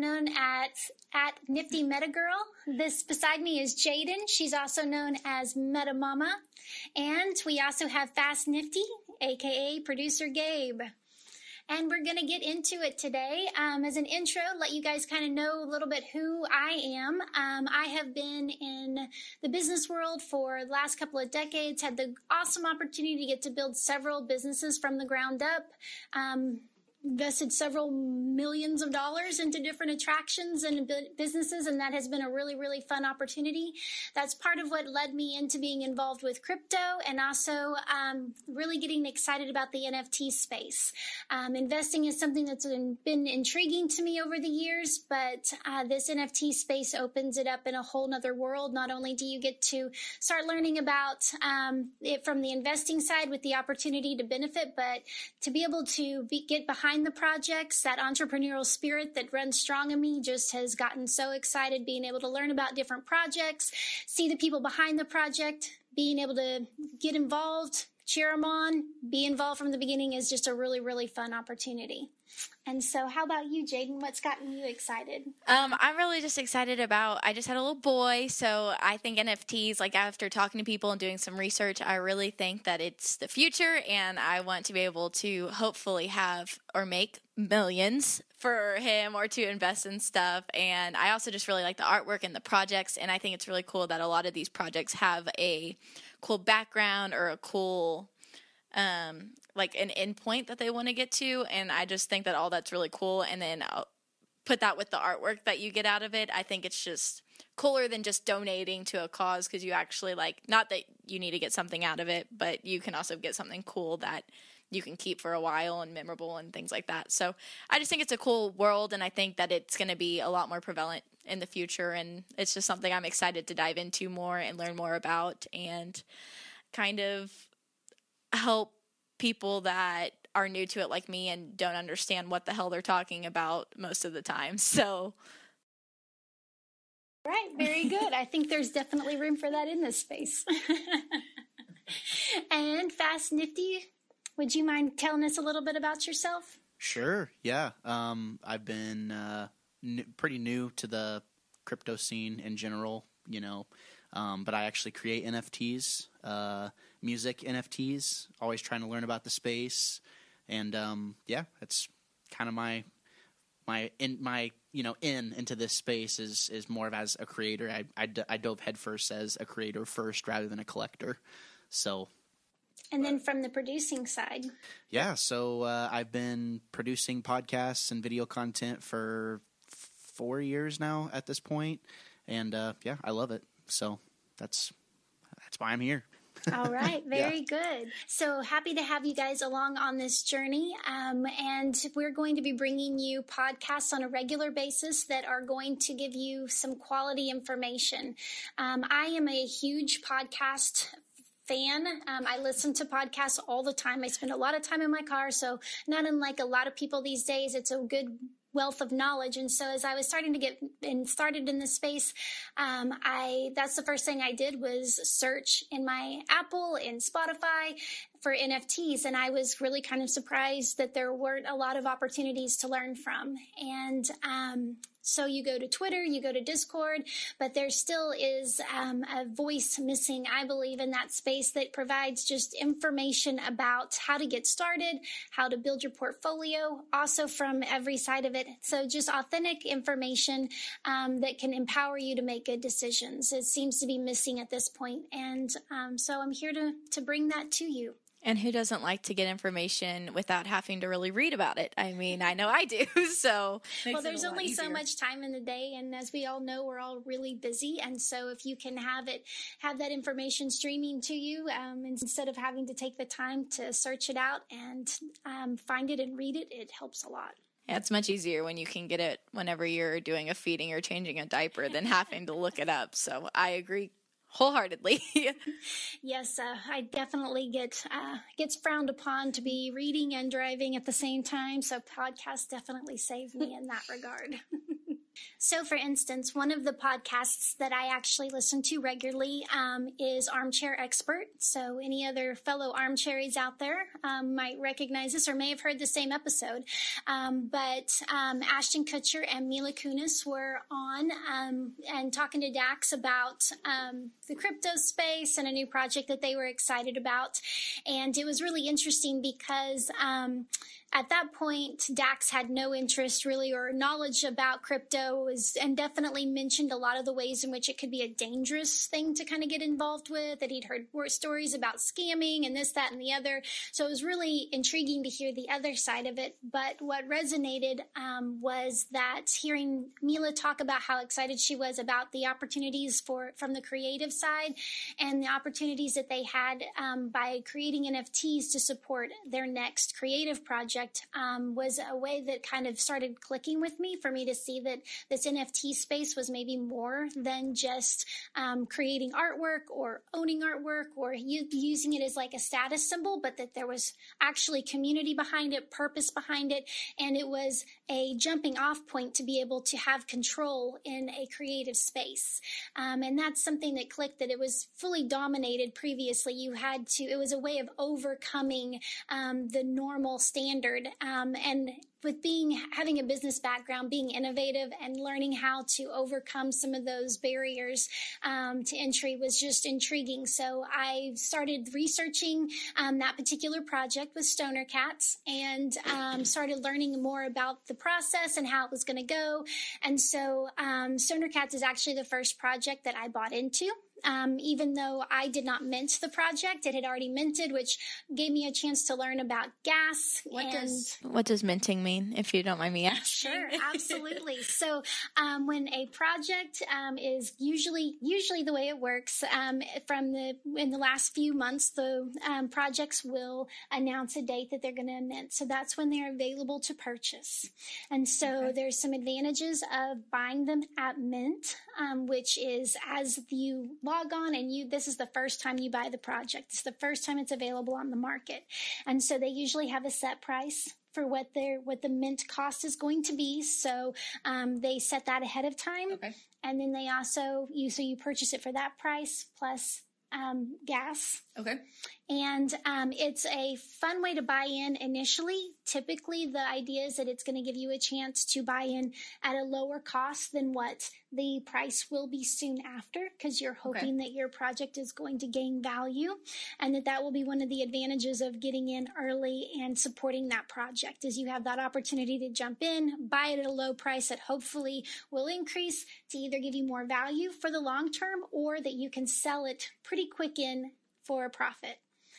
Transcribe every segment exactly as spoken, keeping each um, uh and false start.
known at, at Nifty MetaGirl. This beside me is Jaden. She's also known as Meta Mama. And we also have Fast Nifty, a k a. Producer Gabe. And we're going to get into it today. Um, as an intro, let you guys kind of know a little bit who I am. Um, I have been in the business world for the last couple of decades, had the awesome opportunity to get to build several businesses from the ground up, um, invested several millions of dollars into different attractions and businesses, and that has been a really, really fun opportunity. That's part of what led me into being involved with crypto and also um, really getting excited about the N F T space. Um, investing is something that's been intriguing to me over the years, but uh, this N F T space opens it up in a whole nother world. Not only do you get to start learning about um, it from the investing side with the opportunity to benefit, but to be able to be, get behind the projects, that entrepreneurial spirit that runs strong in me just has gotten so excited being able to learn about different projects, see the people behind the project, being able to get involved, cheer them on, be involved from the beginning is just a really, really fun opportunity. And so how about you, Jaden? What's gotten you excited? Um, I'm really just excited about, I just had a little boy, so I think N F Ts, like after talking to people and doing some research, I really think that it's the future, and I want to be able to hopefully have or make millions for him or to invest in stuff. And I also just really like the artwork and the projects, and I think it's really cool that a lot of these projects have a cool background or a cool um like an endpoint that they want to get to, and I just think that all that's really cool. And then I'll put that with the artwork that you get out of it. I think it's just cooler than just donating to a cause, because you actually, like, not that you need to get something out of it, but you can also get something cool that you can keep for a while and memorable and things like that. So I just think it's a cool world, and I think that it's going to be a lot more prevalent in the future, and it's just something I'm excited to dive into more and learn more about and kind of help people that are new to it like me and don't understand what the hell they're talking about most of the time. So right, very good. I think there's definitely room for that in this space. And Fast Nifty, would you mind telling us a little bit about yourself? Sure, yeah. Um, I've been uh, n- pretty new to the crypto scene in general, you know, um, but I actually create N F Ts, uh, music N F Ts, always trying to learn about the space. And um, yeah, that's kind of my my in my you know in into this space is is more of as a creator. I I, d- I dove headfirst as a creator first rather than a collector. So. And then from the producing side. Yeah, so uh, I've been producing podcasts and video content for four years now at this point. And, uh, yeah, I love it. So that's that's why I'm here. All right. Very yeah. good. So happy to have you guys along on this journey. Um, and we're going to be bringing you podcasts on a regular basis that are going to give you some quality information. Um, I am a huge podcast fan. fan. Um, I listen to podcasts all the time. I spend a lot of time in my car, so not unlike a lot of people these days, it's a good wealth of knowledge. And so as I was starting to get and started in this space, um, I that's the first thing I did was search in my Apple and Spotify for N F Ts. And I was really kind of surprised that there weren't a lot of opportunities to learn from. And um, so you go to Twitter, you go to Discord, but there still is um, a voice missing, I believe, in that space that provides just information about how to get started, how to build your portfolio, also from every side of it. So just authentic information um, that can empower you to make good decisions. It seems to be missing at this point. And um, so I'm here to, to bring that to you. And who doesn't like to get information without having to really read about it? I mean, I know I do, so. Well, there's only easier. so much time in the day, and as we all know, we're all really busy, and so if you can have it, have that information streaming to you, um, instead of having to take the time to search it out and um, find it and read it, it helps a lot. Yeah, it's much easier when you can get it whenever you're doing a feeding or changing a diaper than having to look it up, so I agree wholeheartedly. Yes, uh, I definitely get uh, gets frowned upon to be reading and driving at the same time. So podcasts definitely saved me in that regard. So, for instance, one of the podcasts that I actually listen to regularly um, is Armchair Expert. So any other fellow armchairies out there um, might recognize this or may have heard the same episode. Um, but um, Ashton Kutcher and Mila Kunis were on um, and talking to Dax about um, the crypto space and a new project that they were excited about. And it was really interesting because um, at that point, Dax had no interest really or knowledge about crypto is, and definitely mentioned a lot of the ways in which it could be a dangerous thing to kind of get involved with, that he'd heard stories about scamming and this, that, and the other. So it was really intriguing to hear the other side of it. But what resonated um, was that hearing Mila talk about how excited she was about the opportunities for from the creative side and the opportunities that they had um, by creating N F Ts to support their next creative project. Um, was a way that kind of started clicking with me for me to see that this N F T space was maybe more than just um, creating artwork or owning artwork or u- using it as like a status symbol, but that there was actually community behind it, purpose behind it, and it was a jumping off point to be able to have control in a creative space. Um, and that's something that clicked, that it was fully dominated previously. You had to, it was a way of overcoming um, the normal standard. Um, and with being having a business background, being innovative and learning how to overcome some of those barriers um, to entry was just intriguing. So I started researching um, that particular project with Stoner Cats and um, started learning more about the process and how it was going to go. And so um, Stoner Cats is actually the first project that I bought into. Um, even though I did not mint the project, it had already minted, which gave me a chance to learn about gas. What and does what does minting mean, if you don't mind me asking? Sure, absolutely. So um, when a project um, is usually usually the way it works, um, from the in the last few months, the um, projects will announce a date that they're going to mint. So that's when they're available to purchase. And so okay. There's some advantages of buying them at mint, um, which is as you log on and you, this is the first time you buy the project. It's the first time it's available on the market. And so they usually have a set price for what their, what the mint cost is going to be. So um, they set that ahead of time. Okay. And then they also, you, so you purchase it for that price plus um, gas. Okay. And um, it's a fun way to buy in initially. Typically, the idea is that it's going to give you a chance to buy in at a lower cost than what the price will be soon after, because you're hoping okay. that your project is going to gain value, and that that will be one of the advantages of getting in early and supporting that project, is you have that opportunity to jump in, buy it at a low price that hopefully will increase to either give you more value for the long term or that you can sell it pretty quick in for a profit.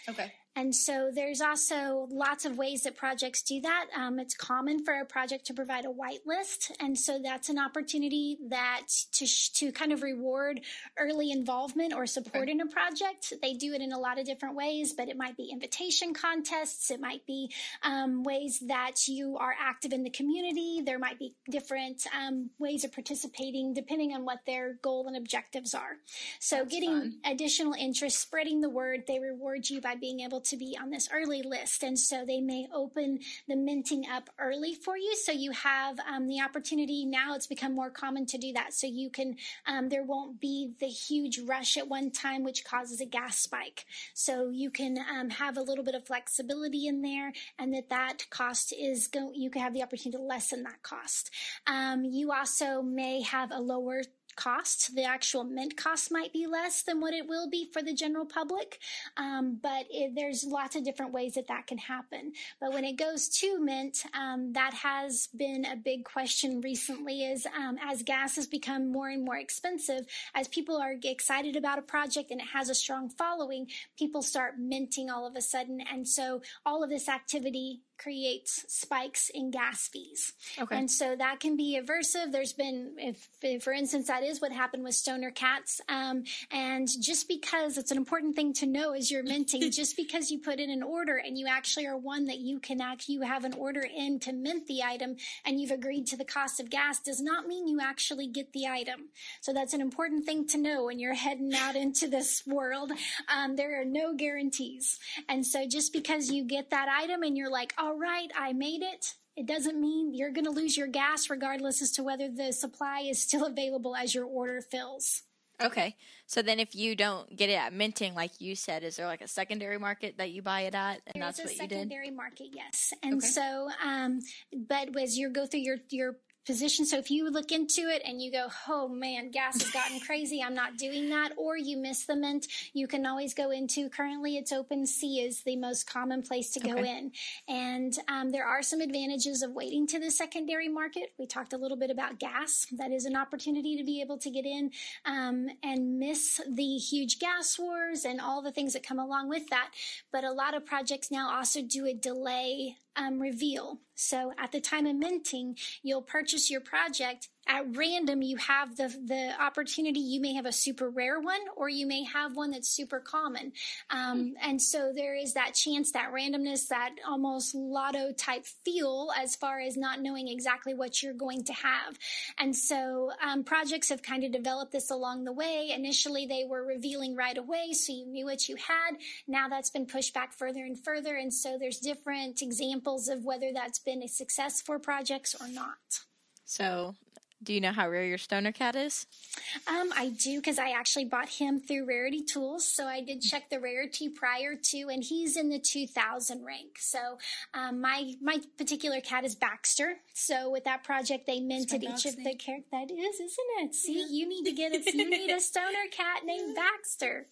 Okay. And so there's also lots of ways that projects do that. Um, it's common for a project to provide a whitelist. And so that's an opportunity that to sh- to kind of reward early involvement or support okay. in a project. They do it in a lot of different ways, but it might be invitation contests. It might be um, ways that you are active in the community. There might be different um, ways of participating depending on what their goal and objectives are. So that's getting fun. Additional interest, spreading the word, they reward you by being able to be on this early list. And so they may open the minting up early for you. So you have um, the opportunity. Now it's become more common to do that. So you can, um, there won't be the huge rush at one time, which causes a gas spike. So you can um, have a little bit of flexibility in there, and that that cost is going, you can have the opportunity to lessen that cost. Um, you also may have a lower cost. The actual mint cost might be less than what it will be for the general public, um, but it, there's lots of different ways that that can happen. But when it goes to mint, um, that has been a big question recently is um, as gas has become more and more expensive, as people are excited about a project and it has a strong following, people start minting all of a sudden. And so all of this activity creates spikes in gas fees. Okay. And so that can be aversive. There's been, if, if for instance, that is what happened with Stoner Cats. Um, and just because it's an important thing to know as you're minting, just because you put in an order and you actually are one that you can act, you have an order in to mint the item and you've agreed to the cost of gas does not mean you actually get the item. So that's an important thing to know when you're heading out into this world. Um, there are no guarantees. And so just because you get that item and you're like, all right, I made it, It doesn't mean you're going to lose your gas regardless as to whether the supply is still available as your order fills. Okay. So then if you don't get it at minting, like you said, is there like a secondary market that you buy it at? And that's what you did? There's a secondary market, yes. And okay. so, um, but as you go through your, your position, so if you look into it and you go, oh man, gas has gotten crazy, I'm not doing that, or you miss the mint, you can always go into, currently it's OpenSea is the most common place to go okay. in. And um, there are some advantages of waiting to the secondary market. We talked a little bit about gas. That is an opportunity to be able to get in um, and miss the huge gas wars and all the things that come along with that. But a lot of projects now also do a delay Um, reveal. So at the time of minting, you'll purchase your project. At random, you have the the opportunity. You may have a super rare one, or you may have one that's super common. Um, and so there is that chance, that randomness, that almost lotto type feel as far as not knowing exactly what you're going to have. And so um, projects have kind of developed this along the way. Initially, they were revealing right away, so you knew what you had. Now that's been pushed back further and further. And so there's different examples of whether that's been a success for projects or not. So... do you know how rare your stoner cat is? Um, I do, because I actually bought him through Rarity Tools. So I did check the rarity prior to, and he's in the two thousand rank. So um, my my particular cat is Baxter. So with that project, they minted each of name. the characters. That is, isn't it? See, yeah. you need to get it. You need a stoner cat named Baxter.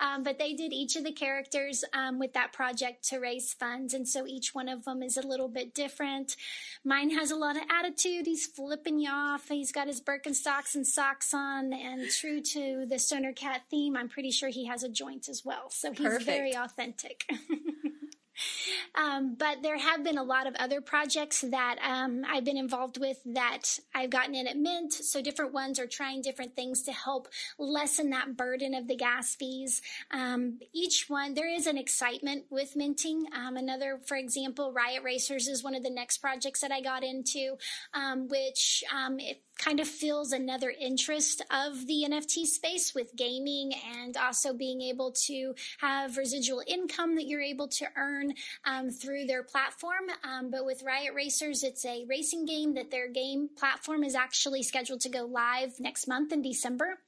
Um, but they did each of the characters um, with that project to raise funds. And so each one of them is a little bit different. Mine has a lot of attitude. He's flipping you off. He's got his Birkenstocks and socks on, and true to the stoner cat theme, I'm pretty sure he has a joint as well. So he's Perfect. very authentic. Um, but there have been a lot of other projects that um, I've been involved with that I've gotten in at mint. So different ones are trying different things to help lessen that burden of the gas fees. Um, each one, there is an excitement with minting. Um, another, for example, Riot Racers is one of the next projects that I got into, um, which um, if kind of fills another interest of the N F T space with gaming and also being able to have residual income that you're able to earn um, through their platform. Um, but with Riot Racers, it's a racing game that their game platform is actually scheduled to go live next month in December.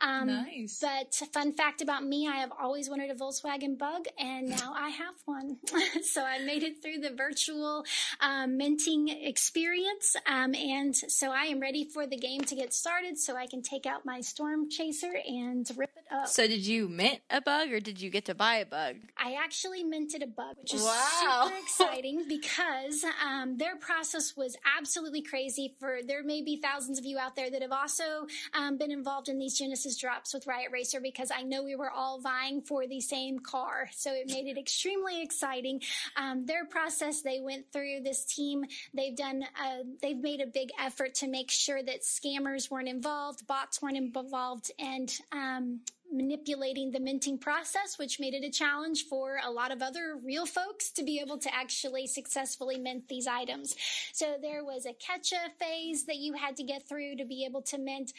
Um, nice. But fun fact about me, I have always wanted a Volkswagen Bug, and now I have one. So I made it through the virtual um, minting experience. Um, and so I am ready for the game to get started so I can take out my storm chaser and rip it up. So did you mint a bug, or did you get to buy a bug? I actually minted a bug, which is wow. super exciting because um, their process was absolutely crazy. For there may be thousands of you out there that have also um, been involved in these Genesis drops with Riot Racer, because I know we were all vying for the same car. So it made it extremely exciting. Um, their process, they went through this team. They've done, a, they've made a big effort to make sure that scammers weren't involved, bots weren't involved, and um, manipulating the minting process, which made it a challenge for a lot of other real folks to be able to actually successfully mint these items. So there was a catch-a phase that you had to get through to be able to mint.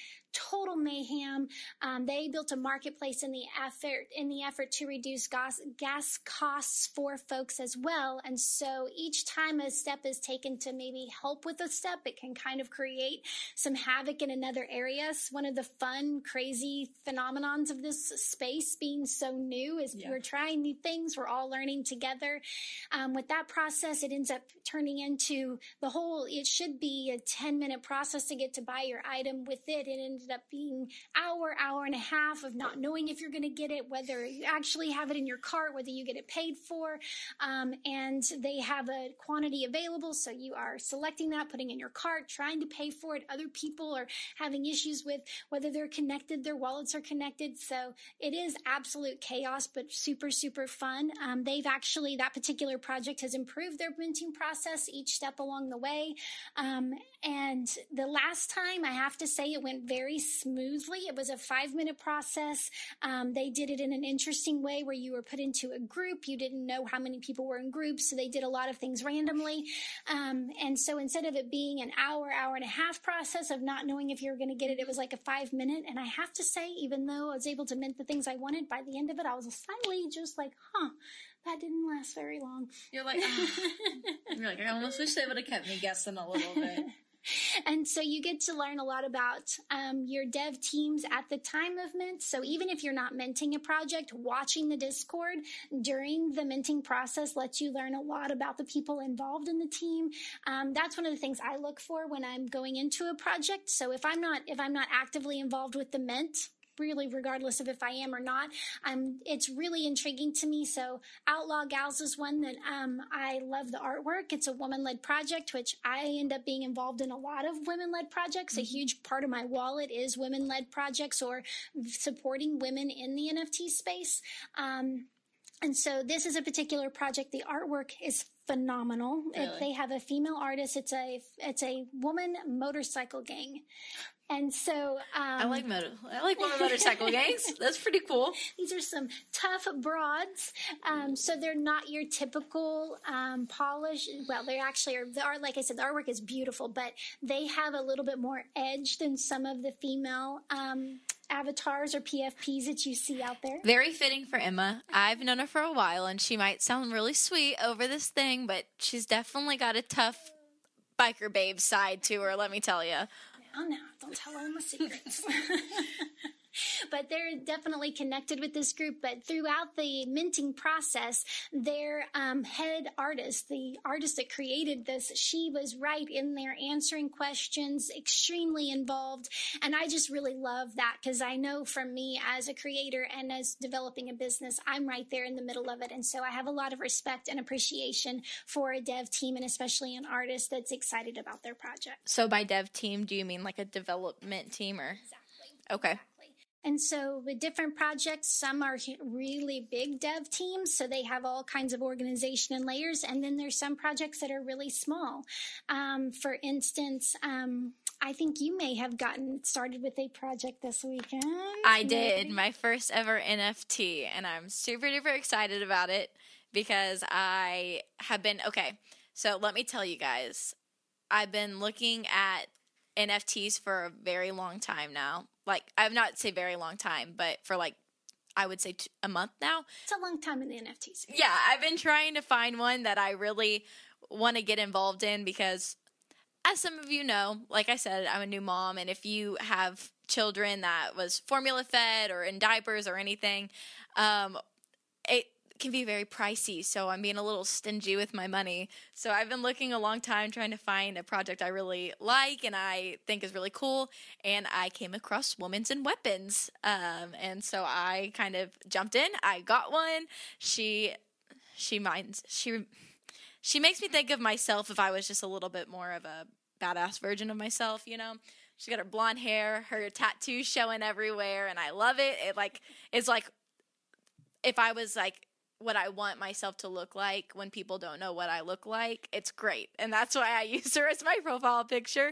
Total mayhem. Um, they built a marketplace in the effort in the effort to reduce gas, gas costs for folks as well. And so each time a step is taken to maybe help with a step, it can kind of create some havoc in another area. It's one of the fun, crazy phenomenons of this space being so new is yeah. we're trying new things. We're all learning together. Um, with that process, it ends up turning into the whole. It should be a ten minute process to get to buy your item. With it, it ends up being hour, hour and a half of not knowing if you're going to get it, whether you actually have it in your cart, whether you get it paid for. Um, and they have a quantity available. So you are selecting that, putting in your cart, trying to pay for it. Other people are having issues with whether they're connected, their wallets are connected. So it is absolute chaos, but super, super fun. Um, they've actually, that particular project has improved their minting process each step along the way. Um, and the last time, I have to say, it went very smoothly. It was a five minute process. Um, they did it in an interesting way where you were put into a group. You didn't know how many people were in groups, so they did a lot of things randomly. Um, and so instead of it being an hour, hour and a half process of not knowing if you were going to get it, it was like a five minute. And I have to say, even though I was able to mint the things I wanted. By the end of it, I was slightly just like, huh, that didn't last very long. You're like, oh. You're like, I almost wish they would have kept me guessing a little bit. And so you get to learn a lot about um, your dev teams at the time of mint. So even if you're not minting a project, watching the Discord during the minting process lets you learn a lot about the people involved in the team. Um, that's one of the things I look for when I'm going into a project. So if I'm not if I'm not actively involved with the mint, really regardless of if I am or not, um, it's really intriguing to me. So Outlaw Gals is one that um, I love the artwork. It's a woman-led project, which I end up being involved in a lot of women-led projects. Mm-hmm. A huge part of my wallet is women-led projects or supporting women in the N F T space. Um, and so this is a particular project. The artwork is phenomenal. Really? It, they have a female artist. It's a, it's a woman motorcycle gang. And so, um, I like motor, I like women motorcycle gangs. That's pretty cool. These are some tough broads. Um, so they're not your typical, um, polish. Well, they actually are, they are, like I said, the artwork is beautiful, but they have a little bit more edge than some of the female, um, avatars or P F Ps that you see out there. Very fitting for Emma. I've known her for a while and she might sound really sweet over this thing, but she's definitely got a tough biker babe side to her. Let me tell you. Oh, no, don't tell all my secrets. But they're definitely connected with this group. But throughout the minting process, their um, head artist, the artist that created this, she was right in there answering questions, extremely involved. And I just really love that because I know from me as a creator and as developing a business, I'm right there in the middle of it. And so I have a lot of respect and appreciation for a dev team and especially an artist that's excited about their project. So by dev team, do you mean like a development team or? Exactly. Okay. And so with different projects, some are really big dev teams, so they have all kinds of organization and layers. And then there's some projects that are really small. Um, for instance, um, I think you may have gotten started with a project this weekend. I did, my first ever N F T, and I'm super duper excited about it because I have been, okay, so let me tell you guys, I've been looking at N F Ts for a very long time now. Like, I've not say very long time, but for like, I would say t- a month now. It's a long time in the N F T space. Yeah, I've been trying to find one that I really want to get involved in because, as some of you know, like I said, I'm a new mom. And if you have children that was formula fed or in diapers or anything, um, it can be very pricey. So I'm being a little stingy with my money. So I've been looking a long time trying to find a project I really like and I think is really cool. And I came across Women and Weapons. Um, and so I kind of jumped in. I got one. She, she minds, she, she makes me think of myself if I was just a little bit more of a badass version of myself, you know. She's got her blonde hair, her tattoos showing everywhere. And I love it. It like, it's like, if I was like, what I want myself to look like when people don't know what I look like, it's great. And that's why I use her as my profile picture.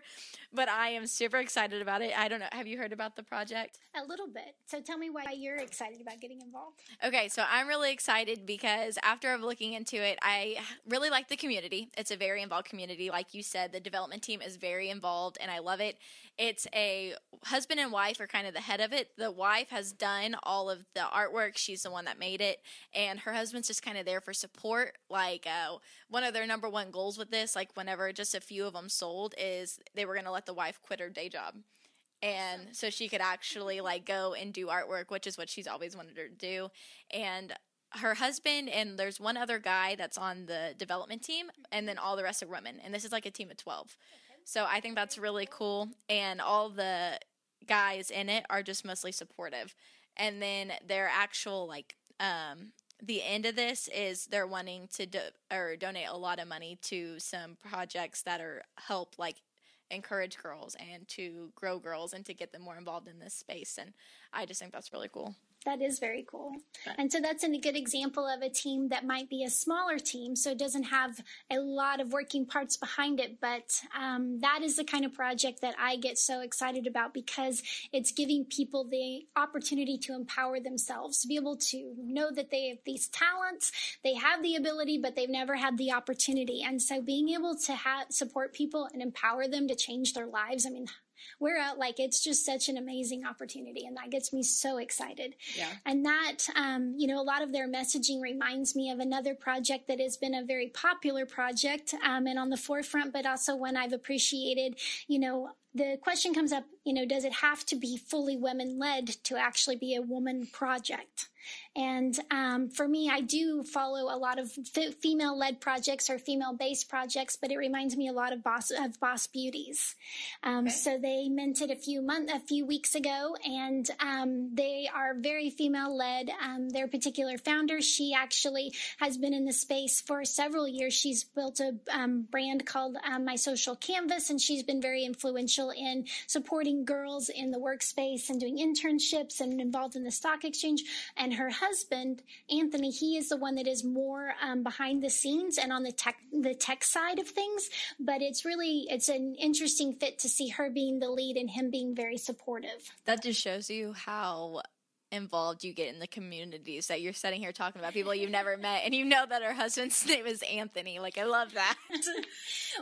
But I am super excited about it. I don't know. Have you heard about the project? A little bit. So tell me why you're excited about getting involved. Okay. So I'm really excited because after looking into it, I really like the community. It's a very involved community. Like you said, the development team is very involved and I love it. It's a husband and wife are kind of the head of it. The wife has done all of the artwork. She's the one that made it. And her husband husband's just kind of there for support. Like uh, one of their number one goals with this, like whenever just a few of them sold, is they were going to let the wife quit her day job. And so she could actually like go and do artwork, which is what she's always wanted her to do. And her husband and there's one other guy that's on the development team and then all the rest are women. And this is like a team of twelve. So I think that's really cool. And all the guys in it are just mostly supportive. And then their actual like um the end of this is they're wanting to do, or donate a lot of money to some projects that are help like encourage girls and to grow girls and to get them more involved in this space. And I just think that's really cool. That is very cool. And so that's a good example of a team that might be a smaller team, so it doesn't have a lot of working parts behind it. But um, that is the kind of project that I get so excited about because it's giving people the opportunity to empower themselves, to be able to know that they have these talents, they have the ability, but they've never had the opportunity. And so being able to ha- support people and empower them to change their lives, I mean, we're out. Like, it's just such an amazing opportunity, and that gets me so excited. Yeah. And that, um, you know, a lot of their messaging reminds me of another project that has been a very popular project, um, and on the forefront, but also one I've appreciated. You know, the question comes up, you know, does it have to be fully women-led to actually be a woman project? And um, for me, I do follow a lot of f- female-led projects or female-based projects, but it reminds me a lot of Boss of Boss Beauties. Um, okay. So they minted a few month, a few weeks ago, and um, they are very female-led. Um, their particular founder, she actually has been in the space for several years. She's built a um, brand called um, My Social Canvas, and she's been very influential in supporting girls in the workspace and doing internships and involved in the stock exchange. And And her husband, Anthony, he is the one that is more um, behind the scenes and on the tech the tech side of things. But it's really, it's an interesting fit to see her being the lead and him being very supportive. That just shows you how involved you get in the communities that you're sitting here talking about, people you've never met, and you know that her husband's name is Anthony. Like, I love that.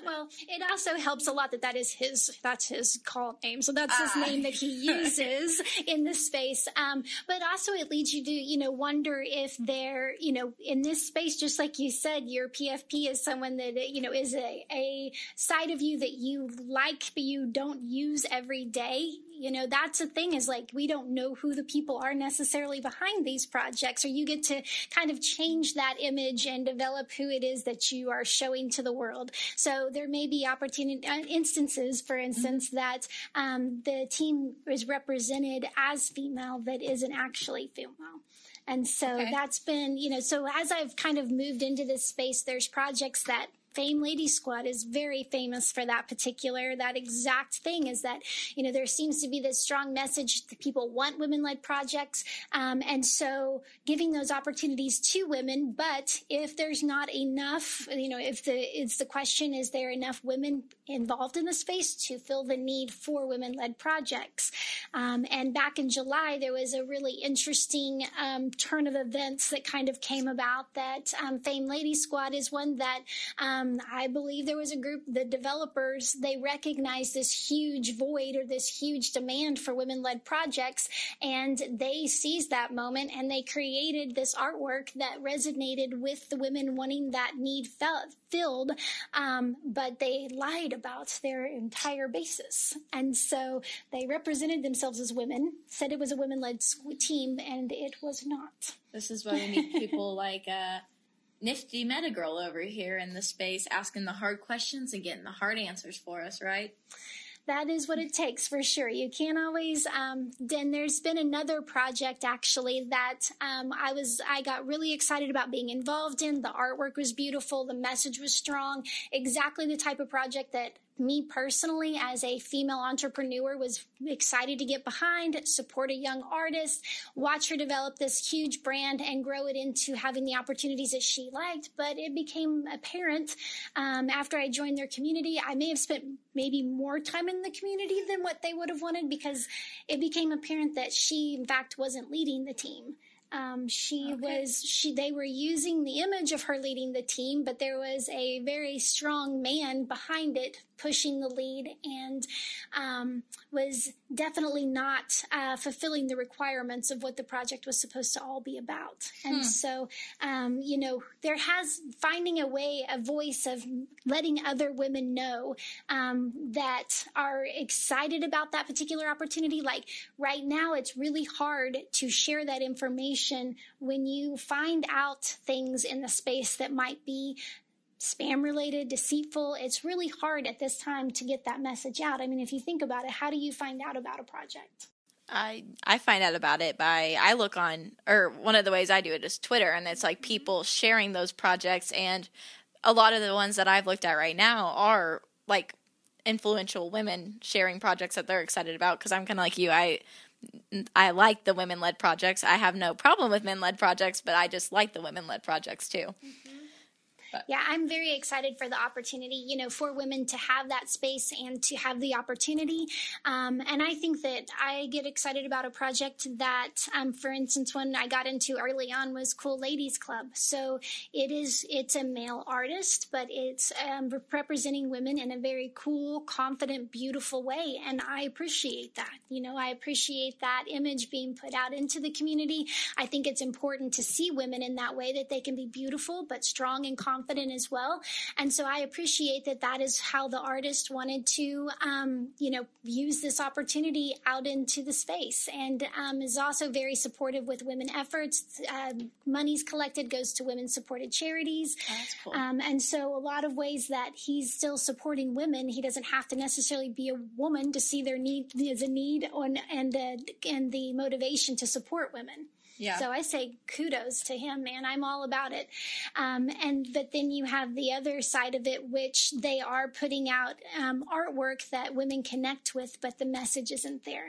Well, it also helps a lot that that is his, that's his call name. So that's ah. his name that he uses in this space. Um, but also it leads you to, you know, wonder if they're, you know, in this space, just like you said, your P F P is someone that, you know, is a, a side of you that you like, but you don't use every day. You know, that's the thing, is like, we don't know who the people are necessarily behind these projects, or you get to kind of change that image and develop who it is that you are showing to the world. So there may be opportunity uh, instances, for instance, mm-hmm. that um, the team is represented as female that isn't actually female. And so okay. that's been, you know, so as I've kind of moved into this space, there's projects that Fame Lady Squad is very famous for that particular, that exact thing, is that, you know, there seems to be this strong message that people want women-led projects. Um, and so giving those opportunities to women, but if there's not enough, you know, if the, it's the question, is there enough women involved in the space to fill the need for women-led projects? Um, and back in July, there was a really interesting um, turn of events that kind of came about, that um, Fame Lady Squad is one that, um, Um, I believe there was a group, the developers, they recognized this huge void or this huge demand for women-led projects, and they seized that moment, and they created this artwork that resonated with the women wanting that need felt, filled, um, but they lied about their entire basis. And so they represented themselves as women, said it was a women-led team, and it was not. This is why we need people like... Uh... Nifty MetaGirl over here in the space, asking the hard questions and getting the hard answers for us, right? That is what it takes, for sure. You can't always, um, then there's been another project actually that, um, I was, I got really excited about being involved in. The artwork was beautiful. The message was strong. Exactly the type of project that me personally, as a female entrepreneur, was excited to get behind, support a young artist, watch her develop this huge brand and grow it into having the opportunities that she liked. But it became apparent um, after I joined their community, I may have spent maybe more time in the community than what they would have wanted, because it became apparent that she, in fact, wasn't leading the team. Um, she okay. was, she, they were using the image of her leading the team, but there was a very strong man behind it pushing the lead, and, um, was definitely not, uh, fulfilling the requirements of what the project was supposed to all be about. Hmm. And so, um, you know, there has finding a way, a voice of letting other women know, um, that are excited about that particular opportunity. Like right now, it's really hard to share that information when you find out things in the space that might be spam related, deceitful. It's really hard at this time to get that message out. I mean, if you think about it, how do you find out about a project? I I find out about it by, I look on, or one of the ways I do it is Twitter, and it's like people sharing those projects, and a lot of the ones that I've looked at right now are like influential women sharing projects that they're excited about, because I'm kind of like you, I I like the women-led projects. I have no problem with men-led projects, but I just like the women-led projects too. Mm-hmm. But. Yeah, I'm very excited for the opportunity, you know, for women to have that space and to have the opportunity. Um, and I think that I get excited about a project that, um, for instance, one I got into early on was Cool Ladies Club. So it is, it's a male artist, but it's um, representing women in a very cool, confident, beautiful way. And I appreciate that. You know, I appreciate that image being put out into the community. I think it's important to see women in that way, that they can be beautiful, but strong and confident. confident as well. And so I appreciate that that is how the artist wanted to, um, you know, use this opportunity out into the space, and um, is also very supportive with women efforts. Uh, monies collected goes to women supported charities. Oh, that's cool. Um, and so a lot of ways that he's still supporting women. He doesn't have to necessarily be a woman to see their need, the need on, and, uh, and the motivation to support women. Yeah. So I say kudos to him, man. I'm all about it. Um, and but then you have the other side of it, which they are putting out um, artwork that women connect with, but the message isn't there.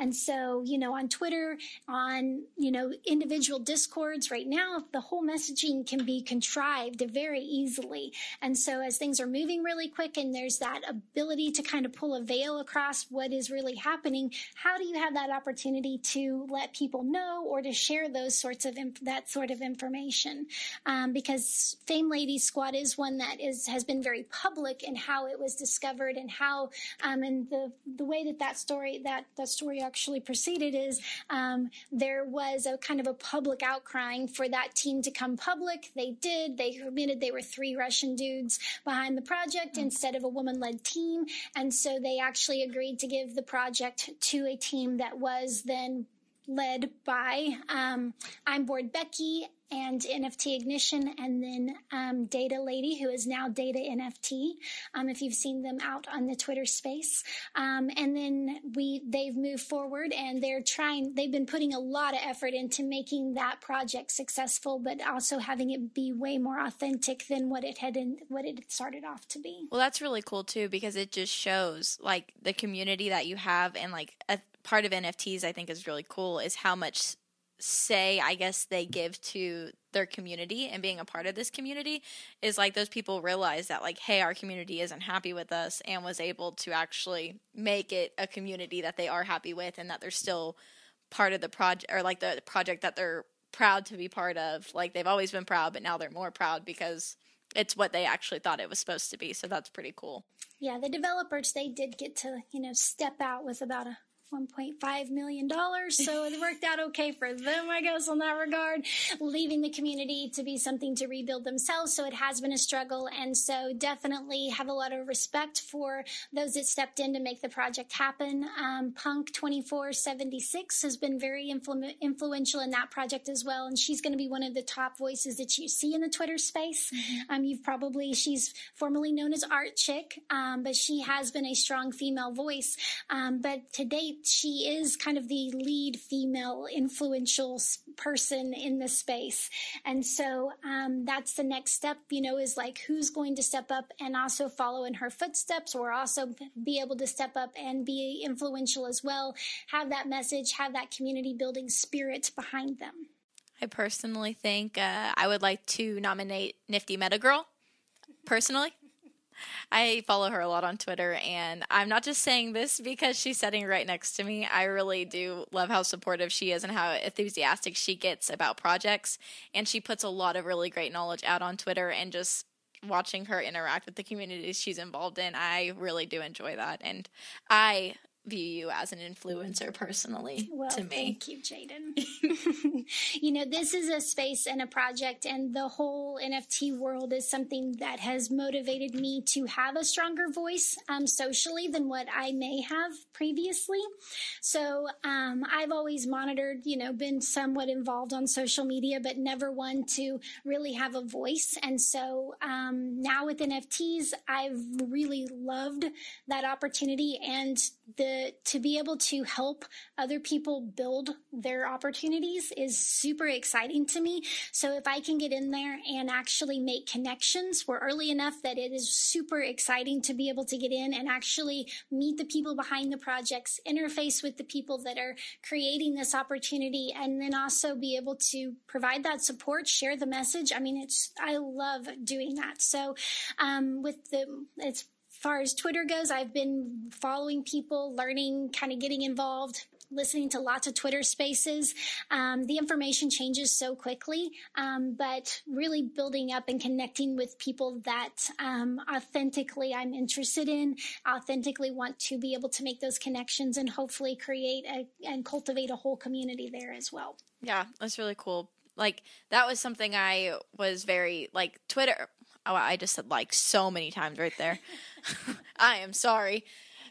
And so, you know, on Twitter, on, you know, individual discords right now, the whole messaging can be contrived very easily. And so as things are moving really quick and there's that ability to kind of pull a veil across what is really happening, how do you have that opportunity to let people know or to share share those sorts of inf- that sort of information, um, because Fame Lady Squad is one that is has been very public in how it was discovered and how um, and the the way that that story that that story actually proceeded is um, there was a kind of a public outcrying for that team to come public. They did. They admitted they were three Russian dudes behind the project mm-hmm. instead of a woman-led team, and so they actually agreed to give the project to a team that was then led by um, I'm Bored Becky and N F T Ignition, and then um, Data Lady, who is now Data N F T, um, if you've seen them out on the Twitter space. Um, and then we they've moved forward, and they're trying. They've been putting a lot of effort into making that project successful, but also having it be way more authentic than what it had in, what it started off to be. Well, that's really cool too, because it just shows like the community that you have, and like a part of N F Ts I think is really cool is how much say, I guess, they give to their community, and being a part of this community is like those people realize that like, hey, our community isn't happy with us, and was able to actually make it a community that they are happy with, and that they're still part of the project, or like the project that they're proud to be part of. Like they've always been proud, but now they're more proud because it's what they actually thought it was supposed to be. So that's pretty cool. Yeah. The developers, they did get to, you know, step out with about a one point five million dollars, so it worked out okay for them, I guess, in that regard, leaving the community to be something to rebuild themselves. So it has been a struggle, and so definitely have a lot of respect for those that stepped in to make the project happen. Um, Punk twenty-four seventy-six has been very influ- influential in that project as well, and she's going to be one of the top voices that you see in the Twitter space. Mm-hmm. Um, you've probably, she's formerly known as Art Chick, um, but she has been a strong female voice, um, but to date, she is kind of the lead female influential person in this space. And so um, that's the next step, you know, is like who's going to step up and also follow in her footsteps, or also be able to step up and be influential as well, have that message, have that community building spirit behind them. I personally think uh, I would like to nominate Nifty MetaGirl, personally. I follow her a lot on Twitter, and I'm not just saying this because she's sitting right next to me. I really do love how supportive she is and how enthusiastic she gets about projects, and she puts a lot of really great knowledge out on Twitter, and just watching her interact with the communities she's involved in, I really do enjoy that, and I view you as an influencer personally. Well, to me. Thank you, Jaden. You know, this is a space and a project, and the whole N F T world is something that has motivated me to have a stronger voice um, socially than what I may have previously. So um, I've always monitored, you know, been somewhat involved on social media, but never one to really have a voice. And so um, now with N F Ts, I've really loved that opportunity and the to to be able to help other people build their opportunities is super exciting to me. So if I can get in there and actually make connections, we're early enough that it is super exciting to be able to get in and actually meet the people behind the projects, interface with the people that are creating this opportunity, and then also be able to provide that support, share the message. I mean, it's, I love doing that. So um, with the, it's, as far as Twitter goes, I've been following people, learning, kind of getting involved, listening to lots of Twitter spaces. Um, the information changes so quickly, um, but really building up and connecting with people that um, authentically I'm interested in, authentically want to be able to make those connections and hopefully create a, and cultivate a whole community there as well. Yeah, that's really cool. Like, that was something I was very, like, Twitter – oh, I just said like so many times right there. I am sorry.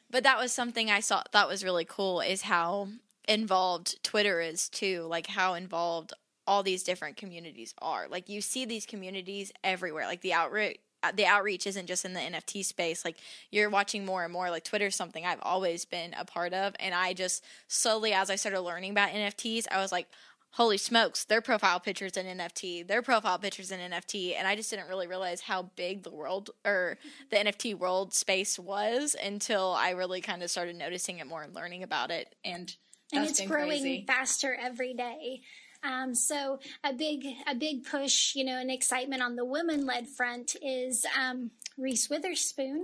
But that was something I saw, thought was really cool, is how involved Twitter is too. Like how involved all these different communities are. Like you see these communities everywhere. Like the outreach, the outreach isn't just in the N F T space. Like you're watching more and more. Like Twitter's something I've always been a part of. And I just slowly, as I started learning about N F Ts, I was like, holy smokes, their profile picture's an N F T, their profile picture's an N F T, and I just didn't really realize how big the world, or the N F T world space was until I really kind of started noticing it more and learning about it, and that's and it's been growing crazy. Faster every day. Um, so a big, a big push, you know, and excitement on the women-led front is um, Reese Witherspoon.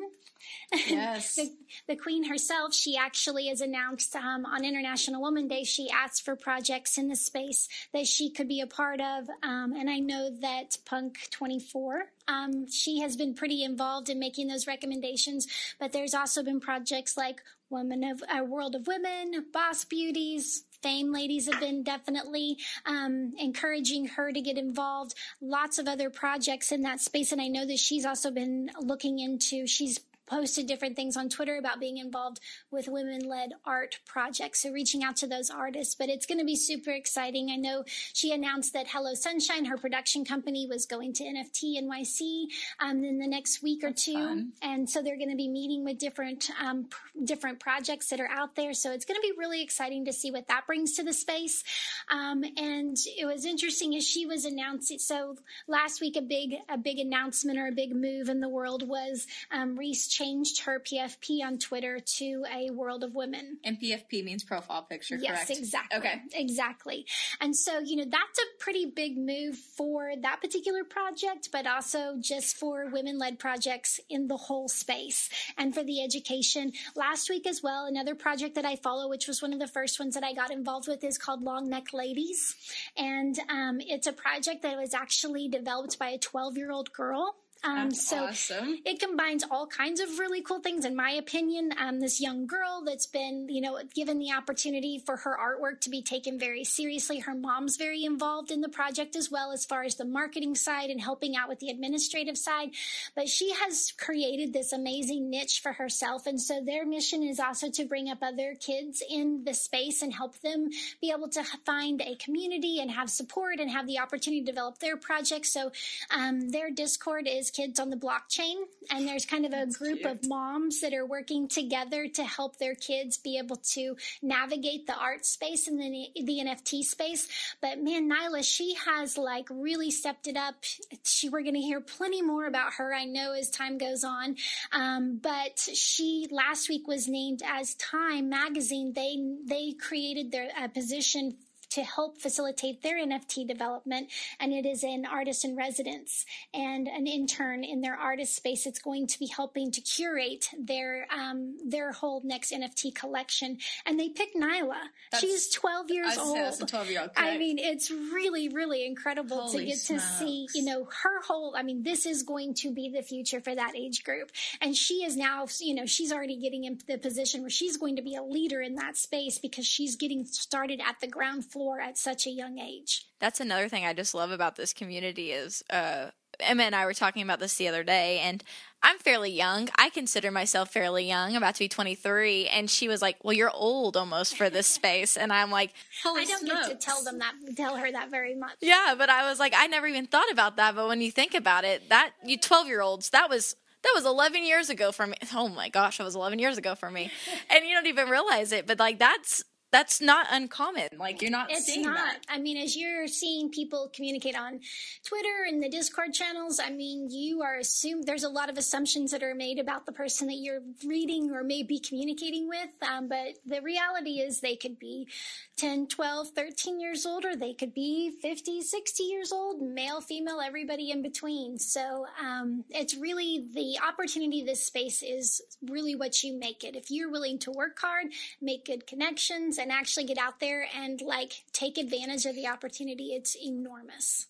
Yes. the, the queen herself, she actually has announced um, on International Women's Day, she asked for projects in the space that she could be a part of. Um, and I know that Punk twenty-four, um, she has been pretty involved in making those recommendations, but there's also been projects like Women of uh, World of Women, Boss Beauties, Fame Ladies have been definitely um, encouraging her to get involved. Lots of other projects in that space. And I know that she's also been looking into, she's posted different things on Twitter about being involved with women-led art projects, so reaching out to those artists. But it's going to be super exciting. I know she announced that Hello Sunshine, her production company, was going to N F T N Y C um, in the next week or That's two. Fun. And so they're going to be meeting with different um, pr- different projects that are out there. So it's going to be really exciting to see what that brings to the space. Um, and it was interesting as she was announcing. So last week, a big a big announcement or a big move in the world was um, Reese changed her P F P on Twitter to a World of Women. And P F P means profile picture, correct? Yes, exactly. Okay. Exactly. And so, you know, that's a pretty big move for that particular project, but also just for women-led projects in the whole space and for the education. Last week as well, another project that I follow, which was one of the first ones that I got involved with, is called Long Neck Ladies. And um, it's a project that was actually developed by a twelve-year-old girl. Um, that's so awesome. It combines all kinds of really cool things, in my opinion. Um, this young girl that's been, you know, given the opportunity for her artwork to be taken very seriously. Her mom's very involved in the project as well, as far as the marketing side and helping out with the administrative side. But she has created this amazing niche for herself. And so their mission is also to bring up other kids in the space and help them be able to find a community and have support and have the opportunity to develop their projects. So um, their Discord is Kids on the Blockchain, and there's kind of a That's group cute. Of moms that are working together to help their kids be able to navigate the art space and the, the N F T space. But man, Nyla, she has like really stepped it up. She, we're going to hear plenty more about her, I know, as time goes on. Um, but she last week was named as Time Magazine. They, they created their uh, position to help facilitate their N F T development. And it is an artist in residence and an intern in their artist space. It's going to be helping to curate their um, their whole next N F T collection. And they picked Nyla. That's, She's twelve years I old. That's a twelve-year-old. Correct? I mean, it's really, really incredible Holy to get smokes. To see, you know, her whole, I mean, this is going to be the future for that age group. And she is now, you know, she's already getting in the position where she's going to be a leader in that space because she's getting started at the ground floor at such a young age. That's another thing I just love about this community is uh Emma and I were talking about this the other day, and I'm fairly young. I consider myself fairly young. I'm about to be twenty-three. And she was like, well, you're old almost for this space. And I'm like, holy I don't smokes. Get to tell them that, tell her that very much. Yeah, but I was like, I never even thought about that. But when you think about it, that you twelve-year-olds, that was that was eleven years ago for me. Oh my gosh, that was eleven years ago for me. And you don't even realize it, but like that's That's not uncommon. Like, you're not it's seeing not. that. I mean, as you're seeing people communicate on Twitter and the Discord channels, I mean, you are assumed, there's a lot of assumptions that are made about the person that you're reading or maybe communicating with. Um, but the reality is they could be ten, twelve, thirteen years old, or they could be fifty, sixty years old, male, female, everybody in between. So um, it's really the opportunity this space is really what you make it. If you're willing to work hard, make good connections, and actually get out there and like take advantage of the opportunity, it's enormous.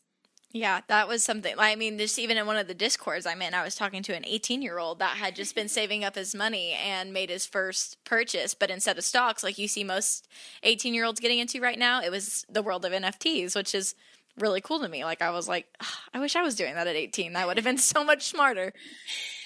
Yeah, that was something. I mean, just even in one of the Discords I'm in, I was talking to an eighteen-year-old that had just been saving up his money and made his first purchase. But instead of stocks, like you see most eighteen-year-olds getting into right now, it was the world of N F Ts, which is really cool to me. Like, I was like, oh, I wish I was doing that at eighteen. That would have been so much smarter.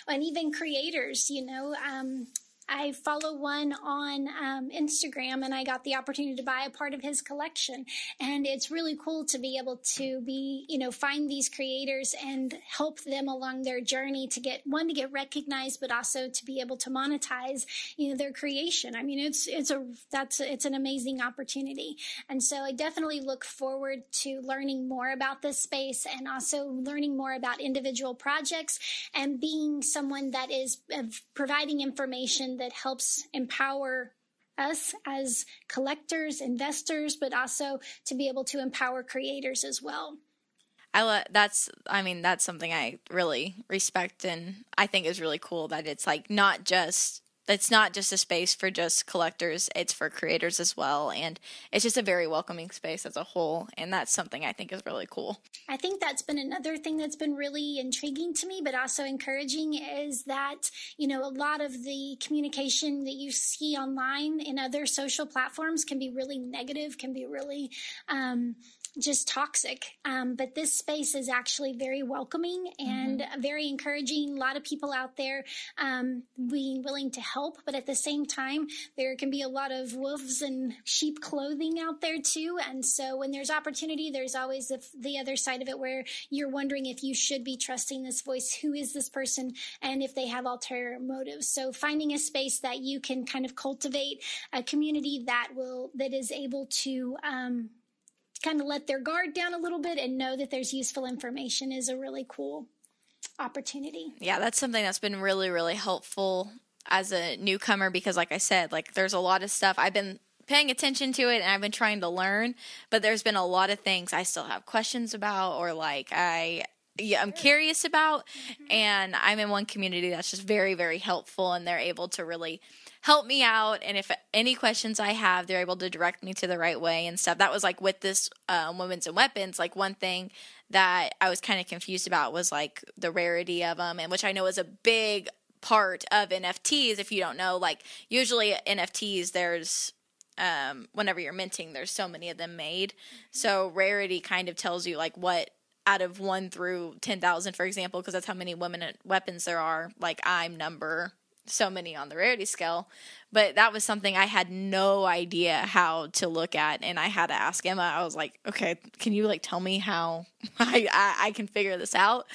And even creators, you know, um, I follow one on um, Instagram, and I got the opportunity to buy a part of his collection. And it's really cool to be able to be, you know, find these creators and help them along their journey to get, one, to get recognized, but also to be able to monetize, you know, their creation. I mean, it's, it's a, that's, it's an amazing opportunity. And so I definitely look forward to learning more about this space and also learning more about individual projects and being someone that is providing information that helps empower us as collectors, investors, but also to be able to empower creators as well. I lo- that's, I mean, that's something I really respect, and I think is really cool that it's like not just, it's not just a space for just collectors, it's for creators as well. And it's just a very welcoming space as a whole. And that's something I think is really cool. I think that's been another thing that's been really intriguing to me, but also encouraging, is that, you know, a lot of the communication that you see online in other social platforms can be really negative, can be really, um, just toxic. Um, but this space is actually very welcoming and mm-hmm. very encouraging. A lot of people out there um, being willing to help. But at the same time, there can be a lot of wolves in sheep clothing out there too. And so when there's opportunity, there's always the, the other side of it where you're wondering if you should be trusting this voice. Who is this person? And if they have ulterior motives. So finding a space that you can kind of cultivate a community that will, that is able to, um, kind of let their guard down a little bit and know that there's useful information is a really cool opportunity. Yeah, that's something that's been really, really helpful as a newcomer, because like I said, like there's a lot of stuff I've been paying attention to it and I've been trying to learn, but there's been a lot of things I still have questions about, or like I yeah, I'm curious about. Mm-hmm. And I'm in one community that's just very, very helpful, and they're able to really help me out, and if any questions I have, they're able to direct me to the right way and stuff. That was like with this um, Women and Weapons, like one thing that I was kind of confused about was like the rarity of them, and which I know is a big part of N F Ts. If you don't know, like usually N F Ts, there's um, whenever you're minting, there's so many of them made. Mm-hmm. So rarity kind of tells you like what out of one through ten thousand, for example, because that's how many Women and Weapons there are. Like I'm number so many on the rarity scale, but that was something I had no idea how to look at, and I had to ask Emma. I was like, okay, can you like tell me how I, I, I can figure this out?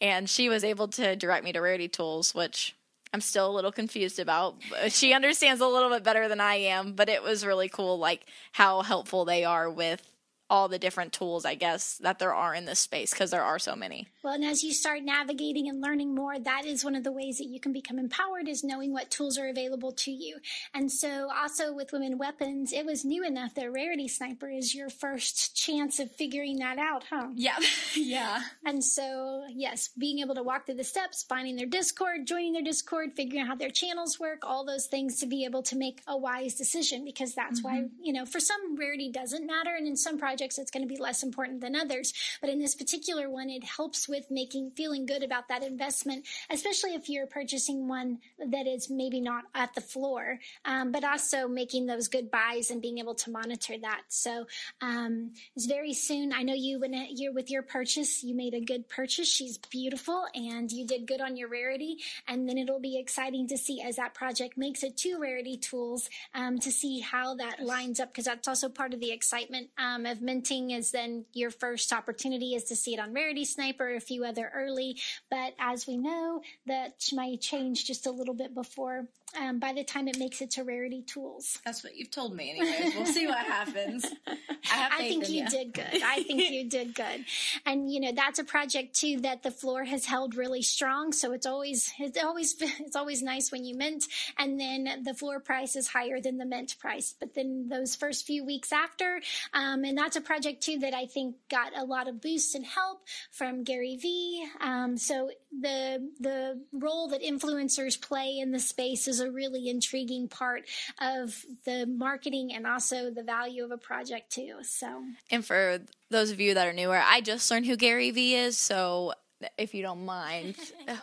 And she was able to direct me to Rarity Tools, which I'm still a little confused about. She understands a little bit better than I am, but it was really cool like how helpful they are with all the different tools, I guess, that there are in this space, because there are so many. Well, and as you start navigating and learning more, that is one of the ways that you can become empowered, is knowing what tools are available to you. And so also with Women Weapons, it was new enough that Rarity Sniper is your first chance of figuring that out, huh? Yeah. Yeah. And so, yes, being able to walk through the steps, finding their Discord, joining their Discord, figuring out how their channels work, all those things to be able to make a wise decision, because that's mm-hmm. why, you know, for some rarity doesn't matter. And in some projects, it's going to be less important than others, but in this particular one, it helps with making feeling good about that investment, especially if you're purchasing one that is maybe not at the floor, um, but also making those good buys and being able to monitor that. So um, it's very soon. I know you when you're with your purchase, you made a good purchase. She's beautiful, and you did good on your rarity. And then it'll be exciting to see as that project makes it to Rarity Tools um, to see how that lines up, because that's also part of the excitement um, of minting is then your first opportunity is to see it on Rarity Sniper, a few other early. But as we know, that might change just a little bit before, um, by the time it makes it to Rarity Tools. That's what you've told me anyways. We'll see what happens. I, have I think you, you did good. I think you did good. And, you know, that's a project too that the floor has held really strong. So it's always, it's always, it's always nice when you mint and then the floor price is higher than the mint price. But then those first few weeks after, um, and that's a project too that I think got a lot of boost and help from Gary Vee. Um, so the, the role that influencers play in the space is a really intriguing part of the marketing and also the value of a project too. So, and for those of you that are newer, I just learned who Gary Vee is. So if you don't mind, go ahead.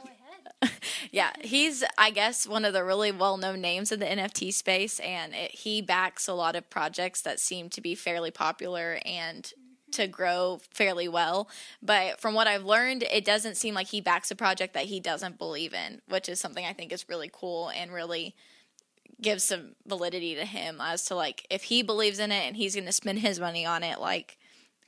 Yeah, he's, I guess, one of the really well-known names in the N F T space, and it, he backs a lot of projects that seem to be fairly popular and to grow fairly well. But from what I've learned, it doesn't seem like he backs a project that he doesn't believe in, which is something I think is really cool and really gives some validity to him as to, like, if he believes in it and he's going to spend his money on it, like,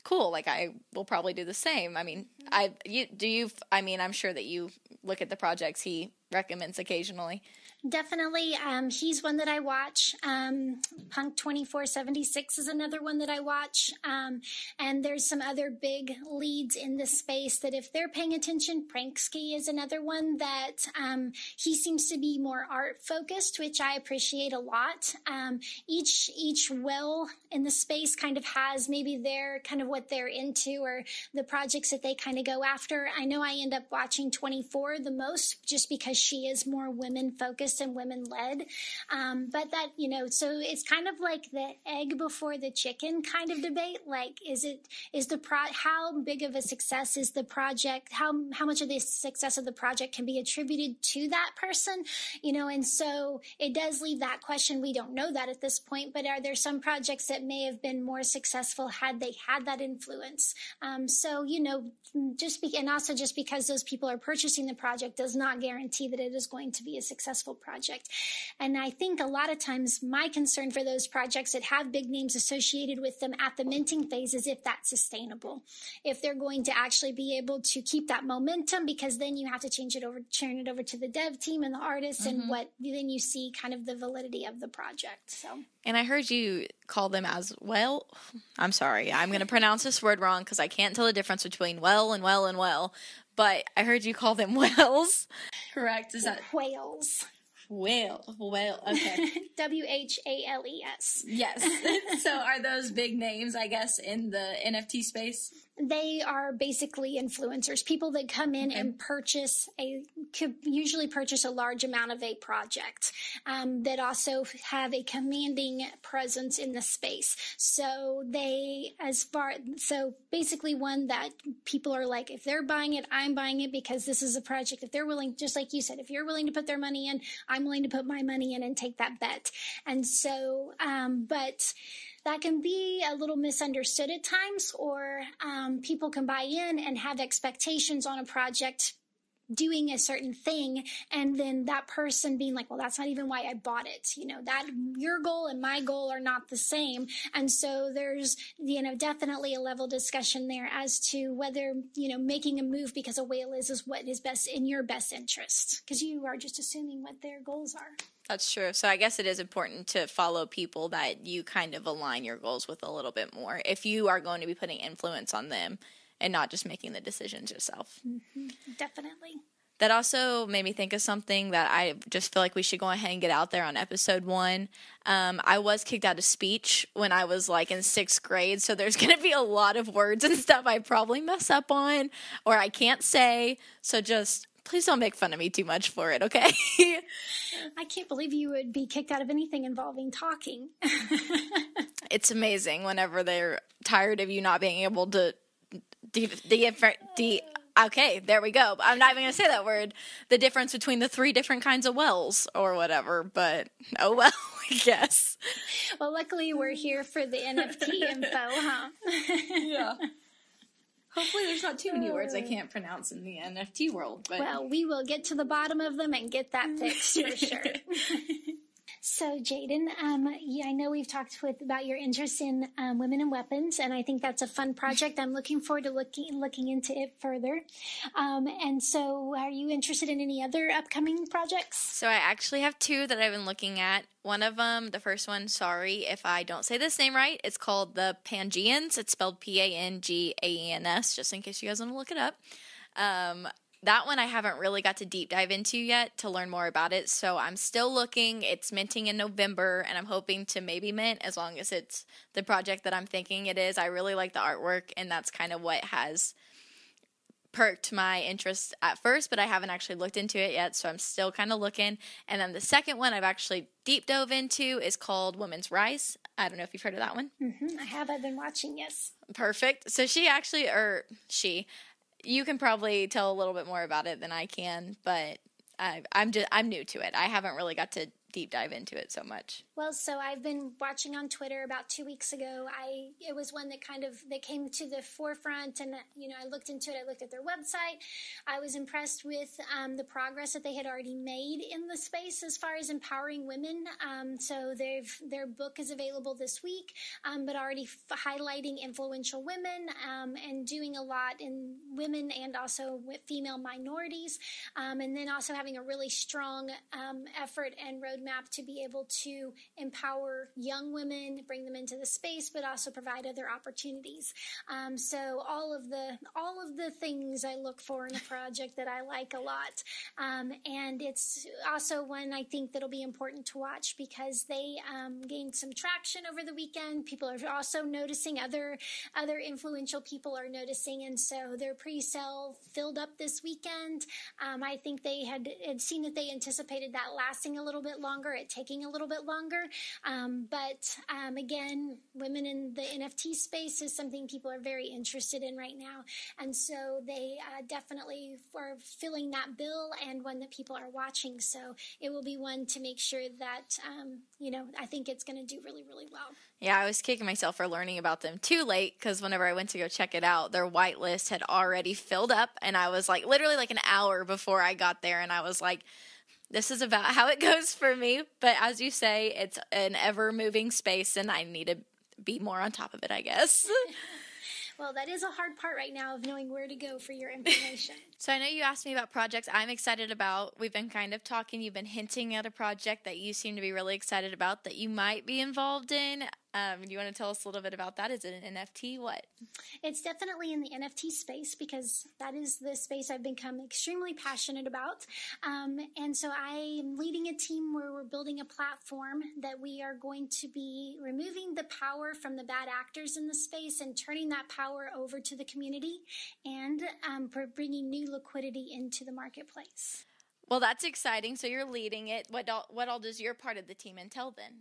cool, like, I will probably do the same. I mean, I you, do you, I mean, I'm sure that you look at the projects he recommends occasionally. Definitely. Um, he's one that I watch. Um, Punk twenty-four seventy-six is another one that I watch. Um, and there's some other big leads in the space that if they're paying attention, Pranksky is another one that um, he seems to be more art focused, which I appreciate a lot. Um, each each well in the space kind of has maybe their kind of what they're into or the projects that they kind of go after. I know I end up watching twenty-four the most just because she is more women focused and women-led, um, but that, you know, so it's kind of like the egg before the chicken kind of debate. Like, is it is the pro? How big of a success is the project? How how much of the success of the project can be attributed to that person? You know, and so it does leave that question. We don't know that at this point, but are there some projects that may have been more successful had they had that influence? Um, so you know, just be, and also just because those people are purchasing the project does not guarantee that it is going to be a successful project. And I think a lot of times my concern for those projects that have big names associated with them at the minting phase is if that's sustainable, if they're going to actually be able to keep that momentum, because then you have to change it over, turn it over to the dev team and the artists, mm-hmm. and what then you see kind of the validity of the project. So, and I heard you call them as well. I'm sorry, I'm going to pronounce this word wrong because I can't tell the difference between well and well and well. But I heard you call them whales. Correct? Is that whales? Whale, whale, okay. W H A L E S. Yes. So are those big names, I guess, in the N F T space? They are basically influencers, people that come in, okay. and purchase a, could usually purchase a large amount of a project, um, that also have a commanding presence in the space. So they, as far, so basically one that people are like, if they're buying it, I'm buying it because this is a project. If they're willing, just like you said, if you're willing to put their money in, I'm willing to put my money in and take that bet. And so, um, but that can be a little misunderstood at times, or um, people can buy in and have expectations on a project doing a certain thing, and then that person being like, well, that's not even why I bought it. You know, that your goal and my goal are not the same. And so there's, you know, definitely a level discussion there as to whether, you know, making a move because a whale is, is what is best in your best interest, because you are just assuming what their goals are. That's true. So I guess it is important to follow people that you kind of align your goals with a little bit more if you are going to be putting influence on them and not just making the decisions yourself. Mm-hmm. Definitely. That also made me think of something that I just feel like we should go ahead and get out there on episode one. Um, I was kicked out of speech when I was like in sixth grade, so there's going to be a lot of words and stuff I probably mess up on or I can't say, so just please don't make fun of me too much for it, okay? I can't believe you would be kicked out of anything involving talking. It's amazing whenever they're tired of you not being able to de- de- de- de- okay, there we go. I'm not even going to say that word. The difference between the three different kinds of wells or whatever, but oh well, I guess. Well, luckily we're here for the N F T info, huh? Yeah. Hopefully there's not too many words I can't pronounce in the N F T world. But well, we will get to the bottom of them and get that fixed for sure. So, Jaden, um, yeah, I know we've talked with about your interest in um, Women and Weapons, and I think that's a fun project. I'm looking forward to looking looking into it further. Um, and so, are you interested in any other upcoming projects? So, I actually have two that I've been looking at. One of them, the first one, sorry if I don't say this name right, it's called The Pangeans. It's spelled P A N G A E N S, just in case you guys want to look it up. Um, that one I haven't really got to deep dive into yet to learn more about it, so I'm still looking. It's minting in November, and I'm hoping to maybe mint as long as it's the project that I'm thinking it is. I really like the artwork, and that's kind of what has perked my interest at first, but I haven't actually looked into it yet, so I'm still kind of looking. And then the second one I've actually deep dove into is called Women's Rise. I don't know if you've heard of that one. Mm-hmm. I have. I've been watching, yes. Perfect. So she actually, or she... You can probably tell a little bit more about it than I can, but I, I'm just I'm new to it. I haven't really got to deep dive into it so much. Well, so I've been watching on Twitter about two weeks ago. I it was one that kind of that came to the forefront, and you know I looked into it. I looked at their website. I was impressed with um, the progress that they had already made in the space as far as empowering women. Um, so they've their book is available this week, um, but already f- highlighting influential women um, and doing a lot in women and also with female minorities, um, and then also having a really strong um, effort and roadmap map to be able to empower young women, bring them into the space, but also provide other opportunities. Um, so all of the all of the things I look for in a project that I like a lot. Um, and it's also one I think that'll be important to watch because they um, gained some traction over the weekend. People are also noticing, other other influential people are noticing, and so their pre-sale filled up this weekend. Um, I think they had, had seen that they anticipated that lasting a little bit longer. It taking a little bit longer, um, but um, again, women in the N F T space is something people are very interested in right now, and so they uh, definitely are filling that bill and one that people are watching. So it will be one to make sure that um, you know I think it's going to do really, really well. Yeah, I was kicking myself for learning about them too late because whenever I went to go check it out, their whitelist had already filled up, and I was like literally like an hour before I got there, and I was like, this is about how it goes for me, but as you say, it's an ever-moving space, and I need to be more on top of it, I guess. Well, that is a hard part right now of knowing where to go for your information. So I know you asked me about projects I'm excited about. We've been kind of talking. You've been hinting at a project that you seem to be really excited about that you might be involved in. Um, do you want to tell us a little bit about that? Is it an N F T? What? It's definitely in the N F T space because that is the space I've become extremely passionate about. Um, and so I am leading a team where we're building a platform that we are going to be removing the power from the bad actors in the space and turning that power over to the community and um, bringing new liquidity into the marketplace. Well, that's exciting. So you're leading it. What all, what all does your part of the team entail then?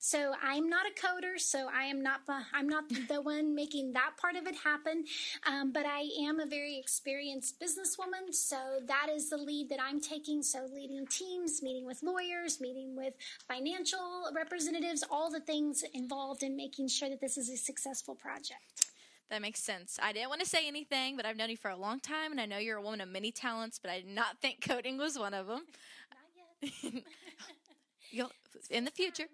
So I'm not a coder, so I am not I'm not the one making that part of it happen, um, but I am a very experienced businesswoman, so that is the lead that I'm taking, so leading teams, meeting with lawyers, meeting with financial representatives, all the things involved in making sure that this is a successful project. That makes sense. I didn't want to say anything, but I've known you for a long time, and I know you're a woman of many talents, but I did not think coding was one of them. Not yet. You'll, in the future.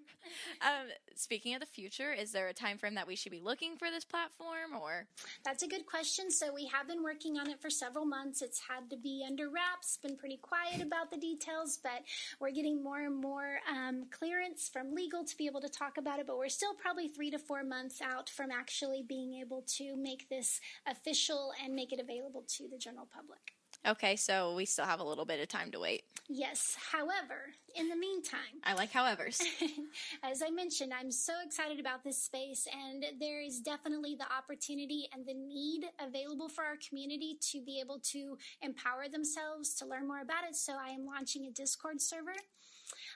Um, speaking of the future, is there a time frame that we should be looking for this platform? Or that's a good question. So we have been working on it for several months. It's had to be under wraps, been pretty quiet about the details, but we're getting more and more um, clearance from legal to be able to talk about it. But we're still probably three to four months out from actually being able to make this official and make it available to the general public. Okay, so we still have a little bit of time to wait. Yes. However, in the meantime... I like howevers. As I mentioned, I'm so excited about this space, and there is definitely the opportunity and the need available for our community to be able to empower themselves to learn more about it. So I am launching a Discord server.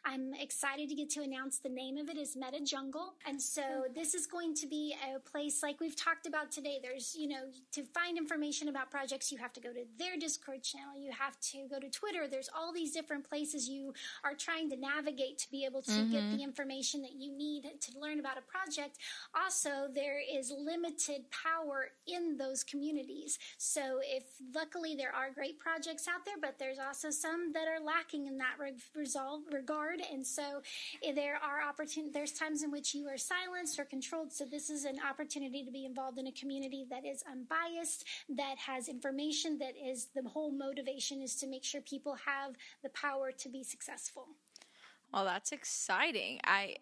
I'm excited to get to announce the name of it is Meta Jungle. And so this is going to be a place like we've talked about today. There's, you know, to find information about projects, you have to go to their Discord channel. You have to go to Twitter. There's all these different places you are trying to navigate to be able to mm-hmm. get the information that you need to learn about a project. Also, there is limited power in those communities. So if luckily there are great projects out there, but there's also some that are lacking in that re- resolve. Re- regard. And so there are opportun- there's times in which you are silenced or controlled. So this is an opportunity to be involved in a community that is unbiased, that has information, that is the whole motivation is to make sure people have the power to be successful. Well, that's exciting. I,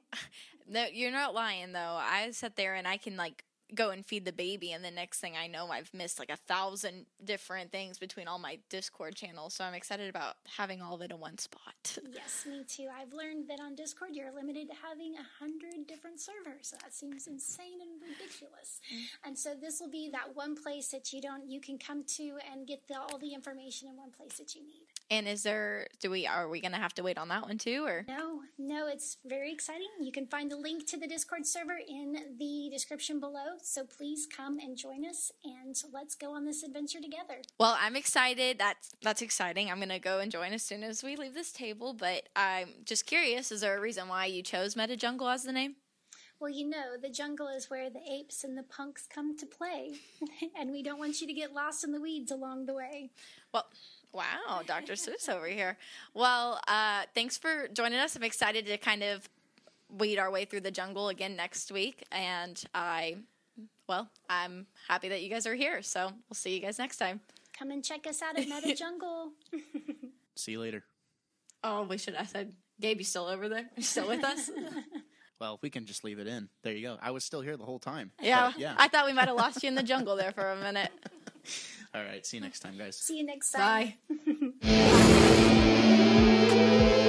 no, you're not lying though. I sat there and I can like go and feed the baby, and the next thing I know, I've missed like a thousand different things between all my Discord channels. So I'm excited about having all of it in one spot. Yes, me too. I've learned that on Discord, you're limited to having a hundred different servers. That seems insane and ridiculous. And so this will be that one place that you don't you can come to and get the, all the information in one place that you need. And is there, do we, are we going to have to wait on that one too, or? No, no, it's very exciting. You can find the link to the Discord server in the description below. So please come and join us, and let's go on this adventure together. Well, I'm excited. That's, that's exciting. I'm going to go and join as soon as we leave this table, but I'm just curious, is there a reason why you chose Meta Jungle as the name? Well, you know, the jungle is where the apes and the punks come to play, and we don't want you to get lost in the weeds along the way. Well, wow, Doctor Seuss over here. Well, uh, thanks for joining us. I'm excited to kind of weed our way through the jungle again next week, and I, well, I'm happy that you guys are here, so we'll see you guys next time. Come and check us out at Meta Jungle. See you later. Oh, we should have said, Gabe, you still over there? You still with us? Well, we can just leave it in. There you go. I was still here the whole time. Yeah. yeah. I thought we might have lost you in the jungle there for a minute. All right. See you next time, guys. See you next time. Bye.